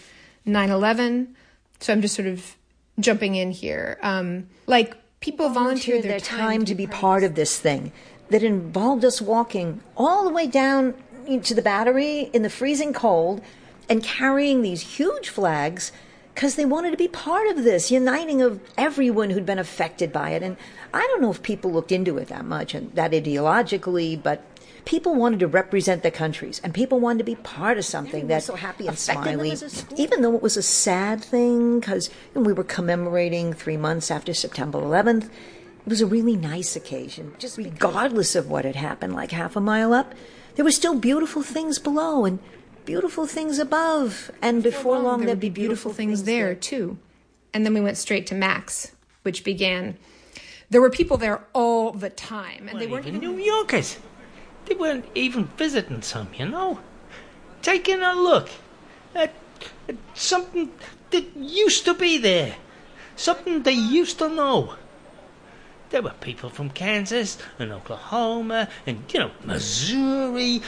9/11. So I'm just sort of jumping in here. Like people volunteered their time to be part of this thing that involved us walking all the way down to the Battery in the freezing cold and carrying these huge flags because they wanted to be part of this uniting of everyone who'd been affected by it. And I don't know if people looked into it that much and that ideologically, but people wanted to represent their countries and people wanted to be part of something that so happy and smiley, even though it was a sad thing because we were commemorating 3 months after September 11th. It was a really nice occasion, just regardless of what had happened, like half a mile up. There were still beautiful things below and beautiful things above. And before long, there'd be beautiful things there, too. And then we went straight to Max, which began. There were people there all the time. And they weren't even New Yorkers. They weren't even visiting some, you know. Taking a look at something that used to be there. Something they used to know. There were people from Kansas and Oklahoma and, you know, Missouri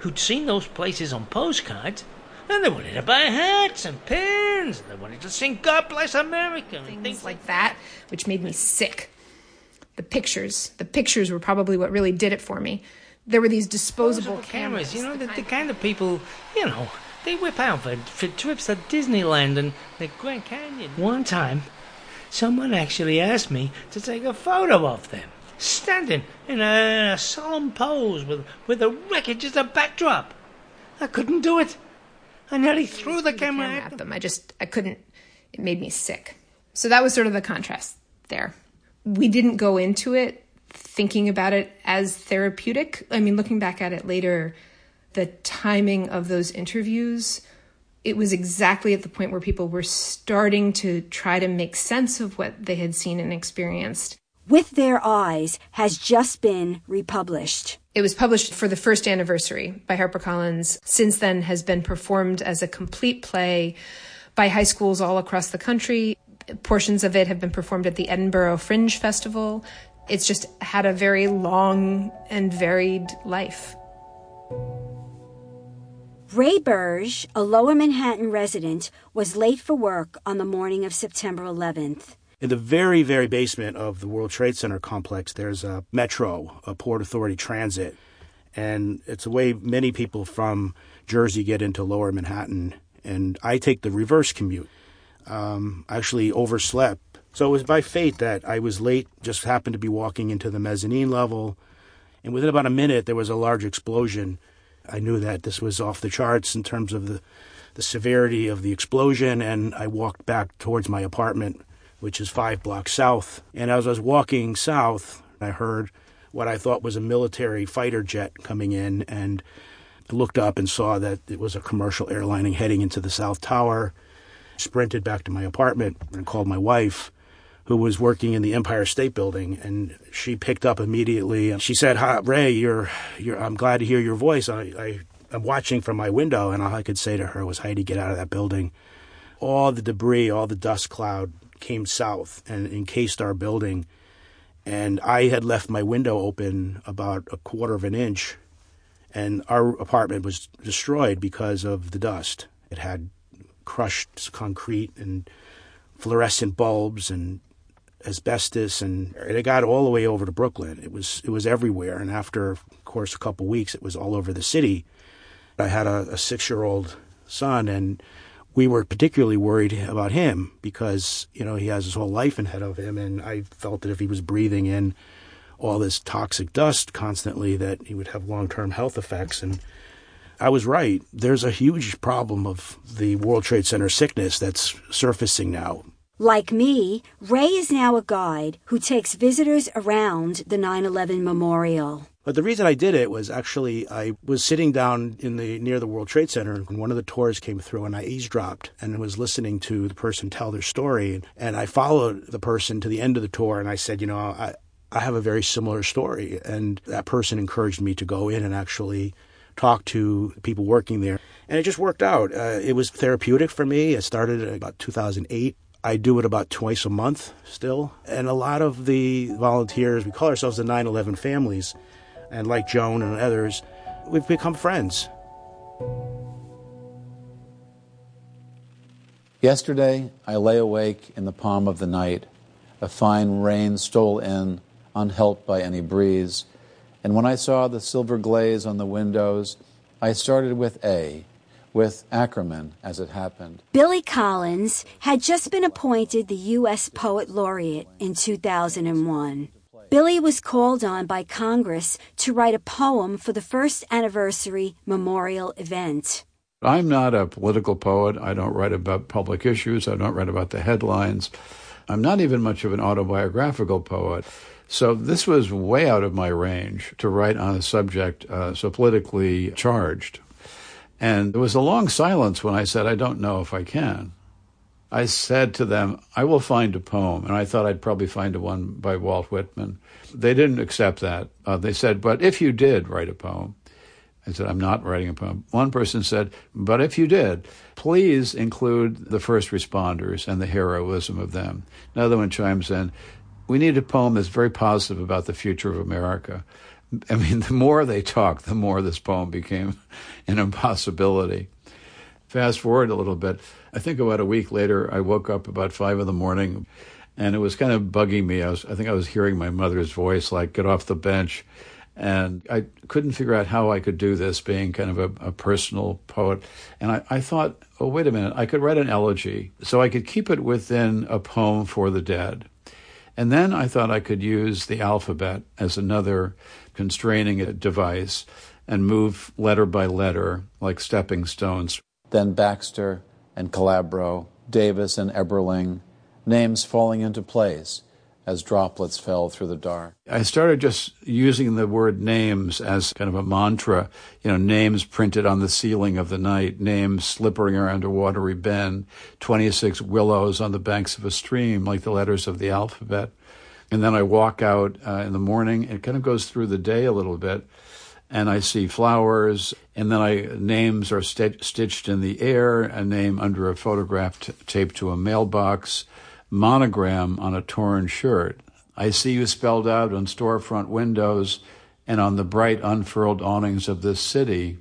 who'd seen those places on postcards. And they wanted to buy hats and pins. And they wanted to sing God Bless America. And things like that, which made me sick. The pictures were probably what really did it for me. There were these disposable cameras. You know, the kind of people, you know, they whip out for trips to Disneyland and the Grand Canyon. One time, someone actually asked me to take a photo of them, standing in a solemn pose with the wreckage as a backdrop. I couldn't do it. I nearly threw the camera at them. I couldn't. It made me sick. So that was sort of the contrast there. We didn't go into it thinking about it as therapeutic. I mean, looking back at it later, the timing of those interviews, it was exactly at the point where people were starting to try to make sense of what they had seen and experienced. With Their Eyes has just been republished. It was published for the first anniversary by HarperCollins. Since then has been performed as a complete play by high schools all across the country. Portions of it have been performed at the Edinburgh Fringe Festival. It's just had a very long and varied life. Ray Burge, a Lower Manhattan resident, was late for work on the morning of September 11th. In the very, very basement of the World Trade Center complex, there's a metro, a Port Authority transit, and it's a way many people from Jersey get into Lower Manhattan, and I take the reverse commute. I actually overslept, so it was by fate that I was late, just happened to be walking into the mezzanine level, and within about a minute, there was a large explosion. I knew that this was off the charts in terms of the severity of the explosion, and I walked back towards my apartment, which is 5 blocks south. And as I was walking south, I heard what I thought was a military fighter jet coming in, and looked up and saw that it was a commercial airliner heading into the South Tower. Sprinted back to my apartment and called my wife, who was working in the Empire State Building, and she picked up immediately. She said, "Hi, Ray, I'm glad to hear your voice. I'm watching from my window," and all I could say to her was, "Heidi, get out of that building." All the debris, all the dust cloud came south and encased our building, and I had left my window open about 1/4 of an inch, and our apartment was destroyed because of the dust. It had crushed concrete and fluorescent bulbs and asbestos, and it got all the way over to Brooklyn. It was everywhere, and after, of course, a couple of weeks, it was all over the city. I had a 6-year-old son, and we were particularly worried about him because, you know, he has his whole life ahead of him, and I felt that if he was breathing in all this toxic dust constantly, that he would have long-term health effects. And I was right. There's a huge problem of the World Trade Center sickness that's surfacing now. Like me, Ray is now a guide who takes visitors around the 9/11 memorial. But the reason I did it was actually I was sitting down near the World Trade Center, and one of the tours came through, and I eavesdropped and was listening to the person tell their story. And I followed the person to the end of the tour, and I said, you know, I have a very similar story. And that person encouraged me to go in and actually talk to people working there. And it just worked out. It was therapeutic for me. It started about 2008. I do it about twice a month still. And a lot of the volunteers, we call ourselves the 9/11 families. And like Joan and others, we've become friends. Yesterday, I lay awake in the palm of the night. A fine rain stole in, unhelped by any breeze. And when I saw the silver glaze on the windows, I started with Ackerman, as it happened. Billy Collins had just been appointed the U.S. Poet Laureate in 2001. Billy was called on by Congress to write a poem for the first anniversary memorial event. I'm not a political poet. I don't write about public issues. I don't write about the headlines. I'm not even much of an autobiographical poet. So this was way out of my range to write on a subject so politically charged. And there was a long silence when I said, I don't know if I can. I said to them, I will find a poem, and I thought I'd probably find one by Walt Whitman. They didn't accept that. They said, but if you did write a poem, I said, I'm not writing a poem. One person said, but if you did, please include the first responders and the heroism of them. Another one chimes in, we need a poem that's very positive about the future of America. I mean, the more they talked, the more this poem became an impossibility. Fast forward a little bit, I think about a week later, I woke up about 5 in the morning, and it was kind of bugging me. I think I was hearing my mother's voice, like, get off the bench. And I couldn't figure out how I could do this, being kind of a personal poet. And I thought, oh, wait a minute, I could write an elegy, so I could keep it within a poem for the dead. And then I thought I could use the alphabet as another constraining device and move letter by letter, like stepping stones. Then Baxter and Calabro, Davis and Eberling, names falling into place as droplets fell through the dark. I started just using the word names as kind of a mantra, you know, names printed on the ceiling of the night, names slippering around a watery bend, 26 willows on the banks of a stream, like the letters of the alphabet. And then I walk out in the morning. It kind of goes through the day a little bit. And I see flowers, and then names are stitched in the air, a name under a photograph taped to a mailbox, monogram on a torn shirt. I see you spelled out on storefront windows and on the bright unfurled awnings of this city.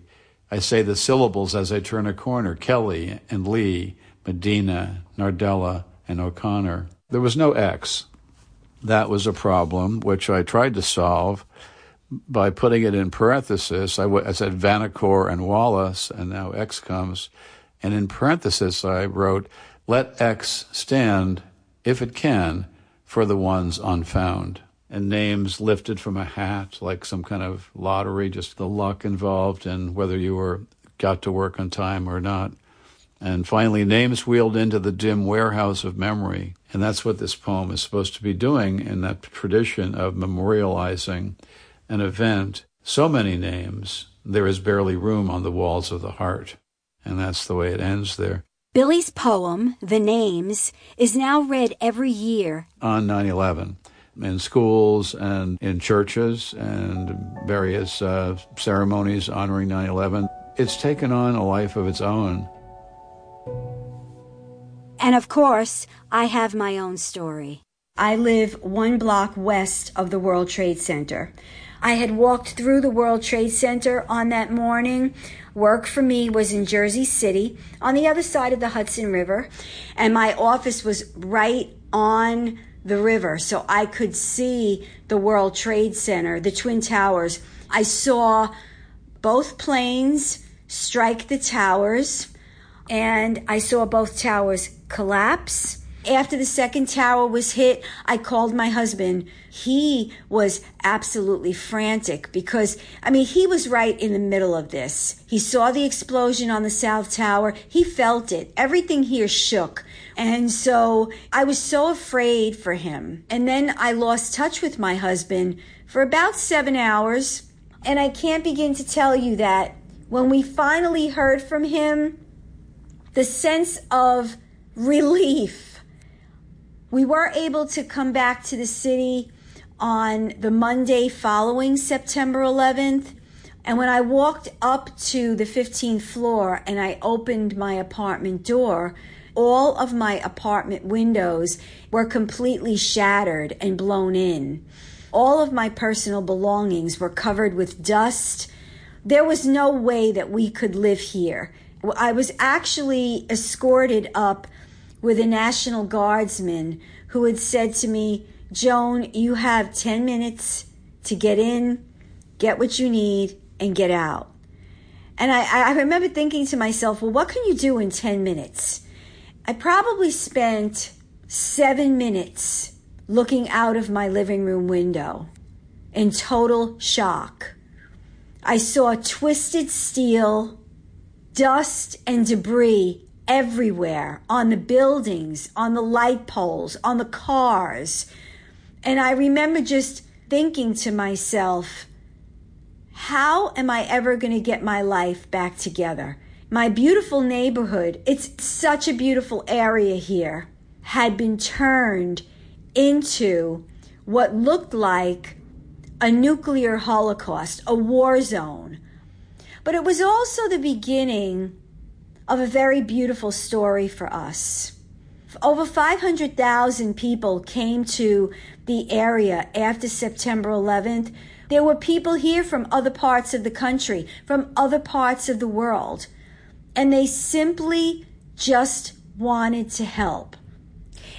I say the syllables as I turn a corner, Kelly and Lee, Medina, Nardella, and O'Connor. There was no X. That was a problem, which I tried to solve by putting it in parenthesis. I said Vanacore and Wallace, and now X comes. And in parenthesis, I wrote, let X stand, if it can, for the ones unfound. And names lifted from a hat, like some kind of lottery, just the luck involved and whether you got to work on time or not. And finally, names wheeled into the dim warehouse of memory. And that's what this poem is supposed to be doing in that tradition of memorializing an event, so many names, there is barely room on the walls of the heart. And that's the way it ends there. Billy's poem, The Names, is now read every year. On 9/11, in schools and in churches and various ceremonies honoring 9/11. It's taken on a life of its own. And of course, I have my own story. I live one block west of the World Trade Center. I had walked through the World Trade Center on that morning. Work for me was in Jersey City, on the other side of the Hudson River, and my office was right on the river, so I could see the World Trade Center, the Twin Towers. I saw both planes strike the towers, and I saw both towers collapse. After the second tower was hit, I called my husband. He was absolutely frantic because, I mean, he was right in the middle of this. He saw the explosion on the South Tower. He felt it. Everything here shook. And so I was so afraid for him. And then I lost touch with my husband for about 7 hours. And I can't begin to tell you that when we finally heard from him, the sense of relief. We were able to come back to the city on the Monday following September 11th. And when I walked up to the 15th floor and I opened my apartment door, all of my apartment windows were completely shattered and blown in. All of my personal belongings were covered with dust. There was no way that we could live here. I was actually escorted up with a National Guardsman who had said to me, "Joan, you have 10 minutes to get in, get what you need, and get out." And I remember thinking to myself, well, what can you do in 10 minutes? I probably spent 7 minutes looking out of my living room window in total shock. I saw twisted steel, dust and debris everywhere, on the buildings, on the light poles, on the cars. And I remember just thinking to myself, how am I ever going to get my life back together? My beautiful neighborhood, it's such a beautiful area here, had been turned into what looked like a nuclear holocaust, a war zone. But it was also the beginning of a very beautiful story for us. Over 500,000 people came to the area after September 11th. There were people here from other parts of the country, from other parts of the world, and they simply just wanted to help.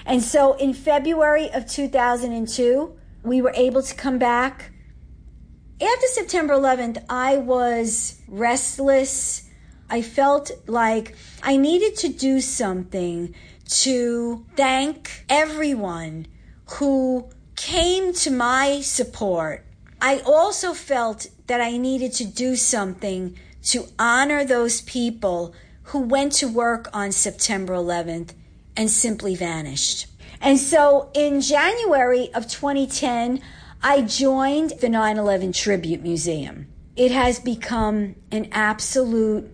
And so in February of 2002, we were able to come back. After September 11th, I was restless. I felt like I needed to do something to thank everyone who came to my support. I also felt that I needed to do something to honor those people who went to work on September 11th and simply vanished. And so in January of 2010, I joined the 9/11 Tribute Museum. It has become an absolute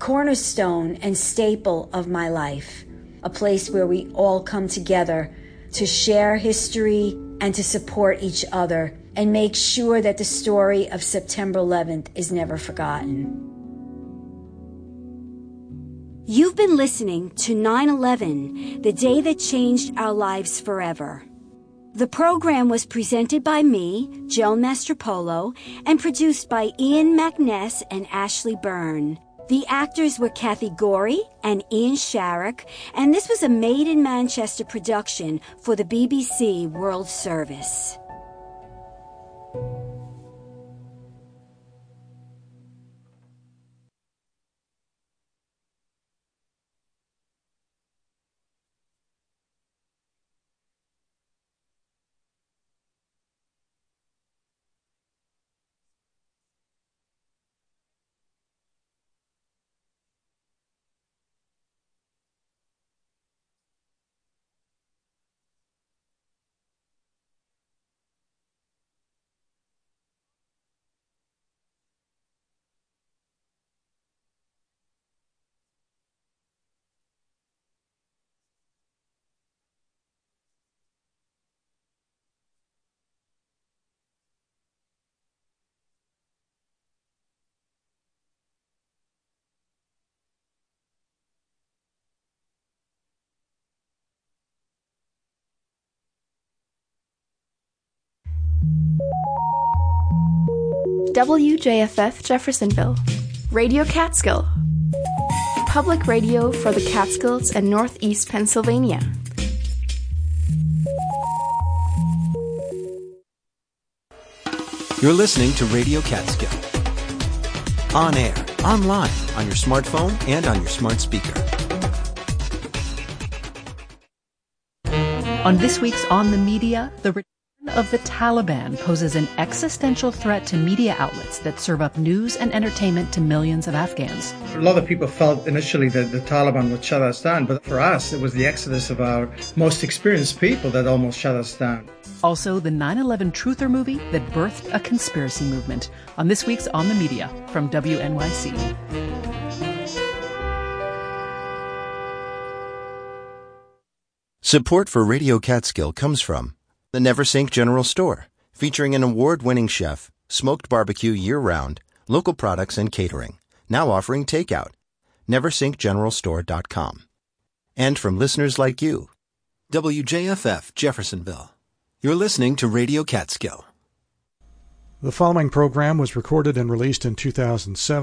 cornerstone and staple of my life, a place where we all come together to share history and to support each other and make sure that the story of September 11th is never forgotten. You've been listening to 9/11, the day that changed our lives forever. The program was presented by me, Joan Mastropolo, and produced by Ian McNess and Ashley Byrne. The actors were Kathy Gorey and Ian Sharrock, and this was a Made in Manchester production for the BBC World Service. WJFF Jeffersonville, Radio Catskill, public radio for the Catskills and Northeast Pennsylvania. You're listening to Radio Catskill. On air, online, on your smartphone, and on your smart speaker. On this week's On the Media, the of the Taliban poses an existential threat to media outlets that serve up news and entertainment to millions of Afghans. A lot of people felt initially that the Taliban would shut us down, but for us, it was the exodus of our most experienced people that almost shut us down. Also, the 9/11 Truther movie that birthed a conspiracy movement. On this week's On the Media from WNYC. Support for Radio Catskill comes from the Neversink General Store, featuring an award-winning chef, smoked barbecue year-round, local products and catering, now offering takeout. NeversinkGeneralStore.com. And from listeners like you. WJFF Jeffersonville. You're listening to Radio Catskill. The following program was recorded and released in 2007.